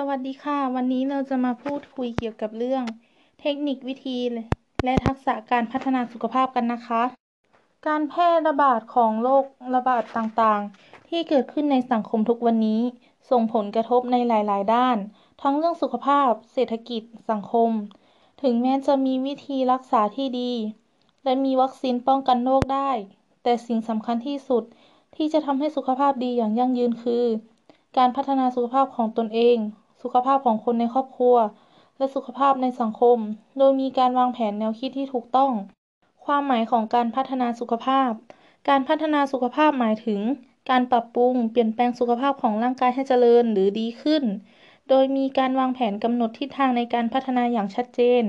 สวัสดีค่ะวันนี้เราจะมาพูดคุยเกี่ยวกับเรื่องเทคนิควิธีและทักษะการพัฒนาสุขภาพกันนะคะการแพร่ระบาดของโรคระบาดต่างๆที่เกิดขึ้นในสังคมทุกวันนี้ส่งผลกระทบในหลายๆด้านทั้งเรื่องสุขภาพเศรษฐกิจสังคมถึงแม้จะมีวิธีรักษาที่ดีและมีวัคซีนป้องกันโรคได้แต่สิ่งสำคัญที่สุดที่จะทำให้สุขภาพดีอย่างยั่งยืนคือการพัฒนาสุขภาพของตนเองสุขภาพของคนในครอบครัวและสุขภาพในสังคมโดยมีการวางแผนแนวคิดที่ถูกต้องความหมายของการพัฒนาสุขภาพการพัฒนาสุขภาพหมายถึงการปรับปรุงเปลี่ยนแปลงสุขภาพของร่างกายให้เจริญหรือดีขึ้นโดยมีการวางแผนกำหนดทิศทางในการพัฒนาอย่างชัดเจน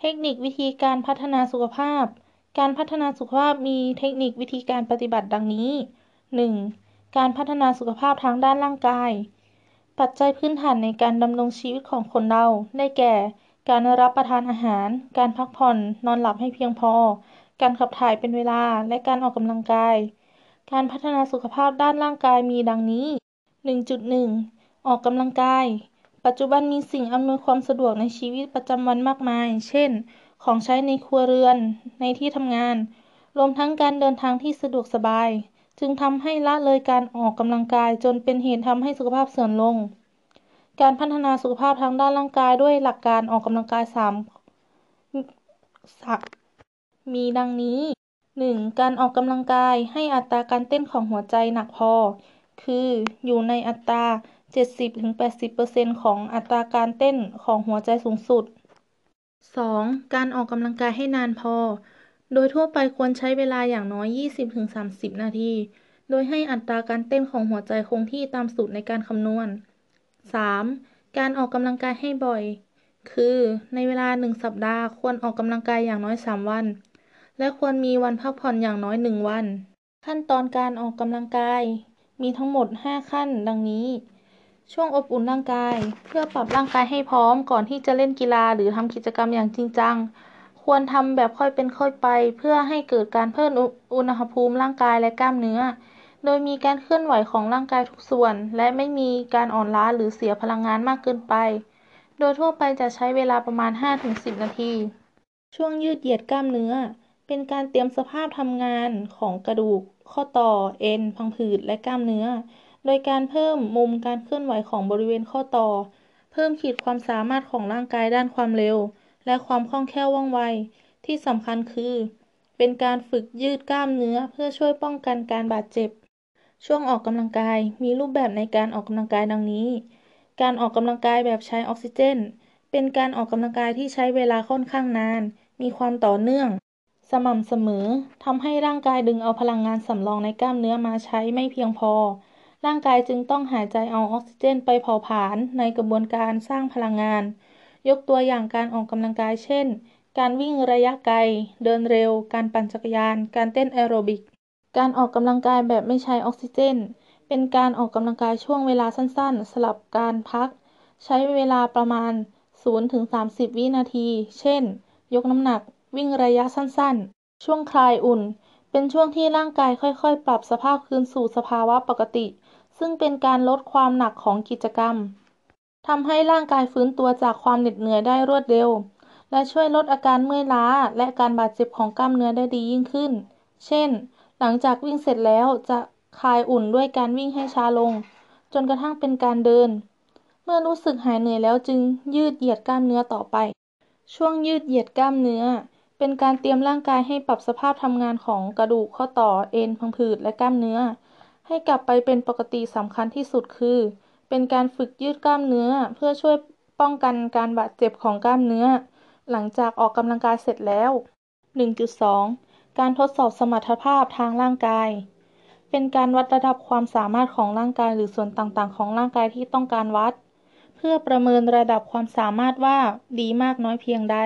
เทคนิควิธีการพัฒนาสุขภาพการพัฒนาสุขภาพมีเทคนิควิธีการปฏิบัติดังนี้ 1. การพัฒนาสุขภาพทางด้านร่างกายปัจจัยพื้นฐานในการดำรงชีวิตของคนเราได้แก่การรับประทานอาหารการพักผ่อนนอนหลับให้เพียงพอการขับถ่ายเป็นเวลาและการออกกำลังกายการพัฒนาสุขภาพด้านร่างกายมีดังนี้ 1.1 ออกกำลังกายปัจจุบันมีสิ่งอำนวยความสะดวกในชีวิตประจำวันมากมายเช่นของใช้ในครัวเรือนในที่ทำงานรวมทั้งการเดินทางที่สะดวกสบายจึงทำให้ละเลยการออกกำลังกายจนเป็นเหตุทำให้สุขภาพเสื่อมลงการพัฒนาสุขภาพทางด้านร่างกายด้วยหลักการออกกำลังกาย3มีดังนี้ 1. การออกกำลังกายให้อัตราการเต้นของหัวใจหนักพอคืออยู่ในอัตรา 70-80% ของอัตราการเต้นของหัวใจสูงสุด 2. การออกกำลังกายให้นานพอโดยทั่วไปควรใช้เวลาอย่างน้อย 20-30 นาทีโดยให้อัตราการเต้นของหัวใจคงที่ตามสูตรในการคำนวณ 3. การออกกำลังกายให้บ่อยคือในเวลา1สัปดาห์ควรออกกำลังกายอย่างน้อย3วันและควรมีวันพักผ่อนอย่างน้อย1วันขั้นตอนการออกกำลังกายมีทั้งหมด5ขั้นดังนี้ช่วงอบอุ่นร่างกายเพื่อปรับร่างกายให้พร้อมก่อนที่จะเล่นกีฬาหรือทำกิจกรรมอย่างจริงจังควรทำแบบค่อยเป็นค่อยไปเพื่อให้เกิดการเพิ่มอุณหภูมิร่างกายและกล้ามเนื้อโดยมีการเคลื่อนไหวของร่างกายทุกส่วนและไม่มีการอ่อนล้าหรือเสียพลังงานมากเกินไปโดยทั่วไปจะใช้เวลาประมาณ 5-10 นาทีช่วงยืดเหยียดกล้ามเนื้อเป็นการเตรียมสภาพทำงานของกระดูกข้อต่อเอ็นพังผืดและกล้ามเนื้อโดยการเพิ่มมุมการเคลื่อนไหวของบริเวณข้อต่อเพิ่มขีดความสามารถของร่างกายด้านความเร็วและความคล่องแคล่วว่องไวที่สำคัญคือเป็นการฝึกยืดกล้ามเนื้อเพื่อช่วยป้องกันการบาดเจ็บช่วงออกกำลังกายมีรูปแบบในการออกกำลังกายดังนี้การออกกำลังกายแบบใช้ออกซิเจนเป็นการออกกำลังกายที่ใช้เวลาค่อนข้างนานมีความต่อเนื่องสม่ำเสมอทำให้ร่างกายดึงเอาพลังงานสำรองในกล้ามเนื้อมาใช้ไม่เพียงพอร่างกายจึงต้องหายใจเอาออกซิเจนไปเผาผลาญในกระบวนการสร้างพลังงานยกตัวอย่างการออกกำลังกายเช่นการวิ่งระยะไกลเดินเร็วการปั่นจักรยานการเต้นแอโรบิกการออกกำลังกายแบบไม่ใช้ออกซิเจนเป็นการออกกำลังกายช่วงเวลาสั้นๆสลับการพักใช้เวลาประมาณ 0-30 วินาทีเช่นยกน้ำหนักวิ่งระยะสั้นๆช่วงคลายอุ่นเป็นช่วงที่ร่างกายค่อยๆปรับสภาพคืนสู่สภาวะปกติซึ่งเป็นการลดความหนักของกิจกรรมทำให้ร่างกายฟื้นตัวจากความเหน็ดเหนื่อยได้รวดเร็วและช่วยลดอาการเมื่อยล้าและการบาดเจ็บของกล้ามเนื้อได้ดียิ่งขึ้นเช่นหลังจากวิ่งเสร็จแล้วจะคลายอุ่นด้วยการวิ่งให้ช้าลงจนกระทั่งเป็นการเดินเมื่อรู้สึกหายเหนื่อยแล้วจึงยืดเหยียดกล้ามเนื้อต่อไปช่วงยืดเหยียดกล้ามเนื้อเป็นการเตรียมร่างกายให้ปรับสภาพทำงานของกระดูกข้อต่อเอ็นพังผืดและกล้ามเนื้อให้กลับไปเป็นปกติสำคัญที่สุดคือเป็นการฝึกยืดกล้ามเนื้อเพื่อช่วยป้องกันการบาดเจ็บของกล้ามเนื้อหลังจากออกกำลังกายเสร็จแล้ว 1.2 การทดสอบสมรรถภาพทางร่างกายเป็นการวัดระดับความสามารถของร่างกายหรือส่วนต่างๆของร่างกายที่ต้องการวัดเพื่อประเมินระดับความสามารถว่าดีมากน้อยเพียงใด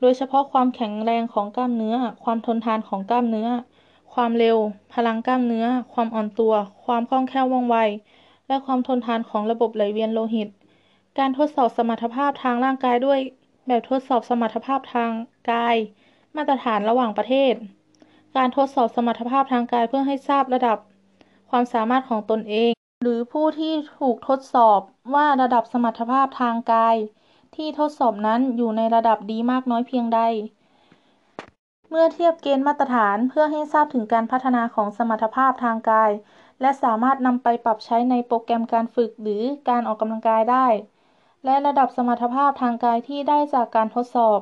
โดยเฉพาะความแข็งแรงของกล้ามเนื้อความทนทานของกล้ามเนื้อความเร็วพลังกล้ามเนื้อความอ่อนตัวความคล่องแคล่วว่องไวและความทนทานของระบบไหลเวียนโลหิตการทดสอบสมรรถภาพทางร่างกายด้วยแบบทดสอบสมรรถภาพทางกายมาตรฐานระหว่างประเทศการทดสอบสมรรถภาพทางกายเพื่อให้ทราบระดับความสามารถของตนเอง หรือผู้ที่ถูกทดสอบว่าระดับสมรรถภาพทางกายที่ทดสอบนั้นอยู่ในระดับดีมากน้อยเพียงใดเมื่อเทียบเกณฑ์มาตรฐานเพื่อให้ทราบถึงการพัฒนาของสมรรถภาพทางกายและสามารถนำไปปรับใช้ในโปรแกรมการฝึกหรือการออกกำลังกายได้และระดับสมรรถภาพทางกายที่ได้จากการทดสอบ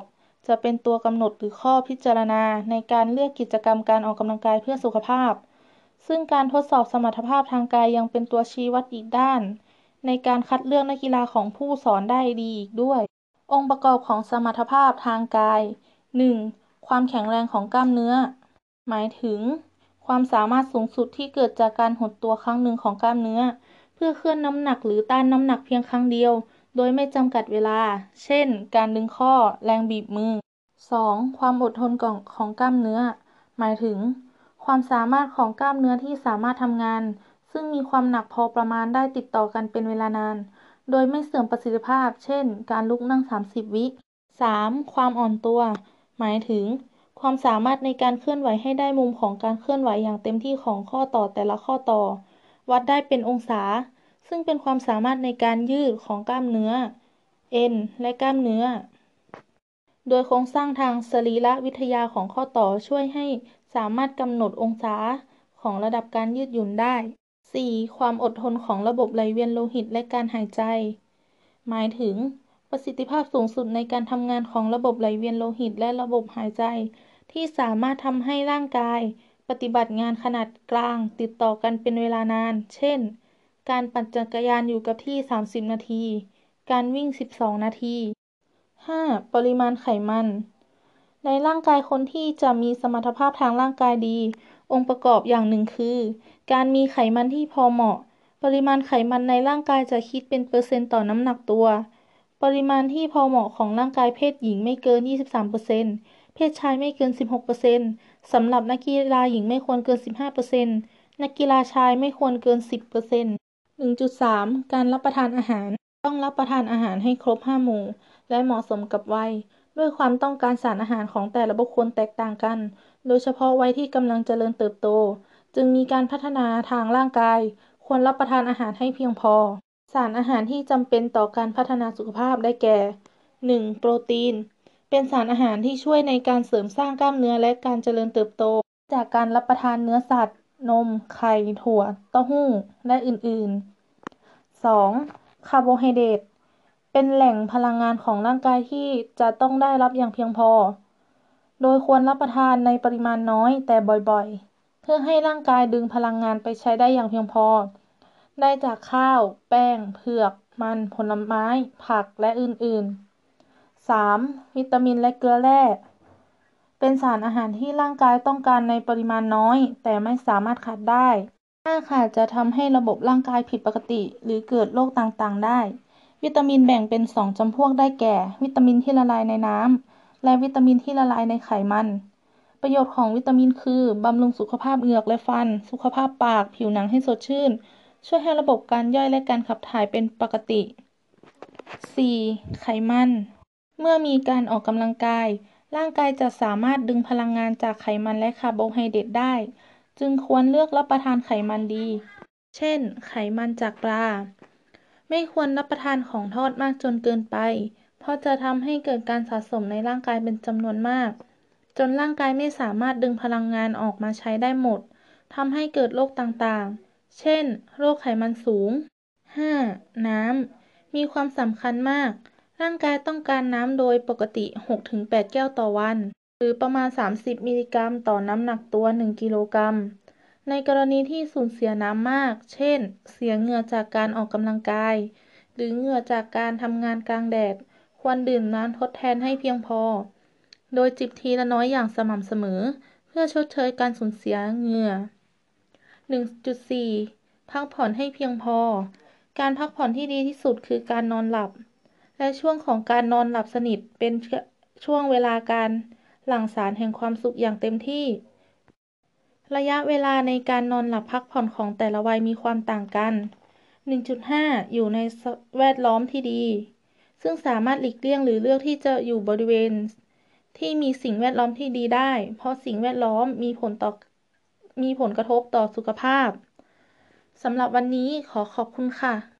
จะเป็นตัวกำหนดหรือข้อพิจารณาในการเลือกกิจกรรมการออกกำลังกายเพื่อสุขภาพซึ่งการทดสอบสมรรถภาพทางกายยังเป็นตัวชี้วัดอีกด้านในการคัดเลือกนักกีฬาของผู้สอนได้ดีอีกด้วยองค์ประกอบของสมรรถภาพทางกาย 1. ความแข็งแรงของกล้ามเนื้อหมายถึงความสามารถสูงสุดที่เกิดจากการหดตัวครั้งหนึ่งของกล้ามเนื้อเพื่อเคลื่อนน้ำหนักหรือต้านน้ำหนักเพียงครั้งเดียวโดยไม่จำกัดเวลาเช่นการดึงข้อแรงบีบมือ 2. ความอดทนของกล้ามเนื้อหมายถึงความสามารถของกล้ามเนื้อที่สามารถทำงานซึ่งมีความหนักพอประมาณได้ติดต่อกันเป็นเวลานานโดยไม่เสื่อมประสิทธิภาพเช่นการลุกนั่ง30 วิ 3. ความอ่อนตัวหมายถึงความสามารถในการเคลื่อนไหวให้ได้มุมของการเคลื่อนไหวอย่างเต็มที่ของข้อต่อแต่ละข้อต่อวัดได้เป็นองศาซึ่งเป็นความสามารถในการยืดของกล้ามเนื้อเอ็นและกล้ามเนื้อโดยโครงสร้างทางสรีรวิทยาของข้อต่อช่วยให้สามารถกำหนดองศาของระดับการยืดหยุ่นได้ 4. ความอดทนของระบบไหลเวียนโลหิตและการหายใจหมายถึงประสิทธิภาพสูงสุดในการทำงานของระบบไหลเวียนโลหิตและระบบหายใจที่สามารถทำให้ร่างกายปฏิบัติงานขนาดกลางติดต่อกันเป็นเวลานานเช่นการปั่นจักรยานอยู่กับที่30นาทีการวิ่ง12นาที 5. ปริมาณไขมันในร่างกายคนที่จะมีสมรรถภาพทางร่างกายดีองค์ประกอบอย่างหนึ่งคือการมีไขมันที่พอเหมาะปริมาณไขมันในร่างกายจะคิดเป็นเปอร์เซ็นต์ต่อน้ำหนักตัวปริมาณที่พอเหมาะของร่างกายเพศหญิงไม่เกิน 23% เพศชายไม่เกิน 16% สำหรับนักกีฬาหญิงไม่ควรเกิน 15% นักกีฬาชายไม่ควรเกิน 10% 1.3 การรับประทานอาหารต้องรับประทานอาหารให้ครบ5 หมู่และเหมาะสมกับวัยด้วยความต้องการสารอาหารของแต่ละบุคคลแตกต่างกันโดยเฉพาะวัยที่กำลังเจริญเติบโตจึงมีการพัฒนาทางร่างกายควรรับประทานอาหารให้เพียงพอสารอาหารที่จำเป็นต่อการพัฒนาสุขภาพได้แก่ 1. โปรตีนเป็นสารอาหารที่ช่วยในการเสริมสร้างกล้ามเนื้อและการเจริญเติบโตจากการรับประทานเนื้อสัตว์นมไข่ถั่วเต้าหู้และอื่นๆ 2. คาร์โบไฮเดรตเป็นแหล่งพลังงานของร่างกายที่จะต้องได้รับอย่างเพียงพอโดยควรรับประทานในปริมาณน้อยแต่บ่อยๆเพื่อให้ร่างกายดึงพลังงานไปใช้ได้อย่างเพียงพอได้จากข้าวแป้งเผือกมันผลไม้ผักและอื่นๆ 3. วิตามินและเกลือแร่เป็นสารอาหารที่ร่างกายต้องการในปริมาณน้อยแต่ไม่สามารถขาดได้ถ้าขาดจะทำให้ระบบร่างกายผิดปกติหรือเกิดโรคต่างๆได้วิตามินแบ่งเป็น2จำพวกได้แก่วิตามินที่ละลายในน้ำและวิตามินที่ละลายในไขมันประโยชน์ของวิตามินคือบำรุงสุขภาพเหงือกและฟันสุขภาพปากผิวหนังให้สดชื่นช่วยให้ระบบการย่อยและการขับถ่ายเป็นปกติ 4. ไขมันเมื่อมีการออกกำลังกายร่างกายจะสามารถดึงพลังงานจากไขมันและคาร์โบไฮเดรตได้จึงควรเลือกรับประทานไขมันดีเช่นไขมันจากปลาไม่ควรรับประทานของทอดมากจนเกินไปเพราะจะทำให้เกิดการสะสมในร่างกายเป็นจำนวนมากจนร่างกายไม่สามารถดึงพลังงานออกมาใช้ได้หมดทำให้เกิดโรคต่างๆเช่นโรคไขมันสูง 5. น้ำมีความสำคัญมากร่างกายต้องการน้ำโดยปกติ 6-8 แก้วต่อวันหรือประมาณ30มิลลิกรัมต่อน้ำหนักตัว1กิโลกรัมในกรณีที่สูญเสียน้ำมากเช่นเสียเหงื่อจากการออกกำลังกายหรือเหงื่อจากการทำงานกลางแดดควรดื่มน้ำทดแทนให้เพียงพอโดยจิบทีละน้อยอย่างสม่ำเสมอเพื่อชดเชยการสูญเสียเหงื่อ 1.4 พักผ่อนให้เพียงพอการพักผ่อนที่ดีที่สุดคือการนอนหลับและช่วงของการนอนหลับสนิทเป็นช่วงเวลาการหลั่งสารแห่งความสุขอย่างเต็มที่ระยะเวลาในการนอนหลับพักผ่อนของแต่ละวัยมีความต่างกัน 1.5 อยู่ในแวดล้อมที่ดีซึ่งสามารถหลีกเลี่ยงหรือเลือกที่จะอยู่บริเวณที่มีสิ่งแวดล้อมที่ดีได้เพราะสิ่งแวดล้อมมีผลกระทบต่อสุขภาพ สำหรับวันนี้ขอขอบคุณค่ะ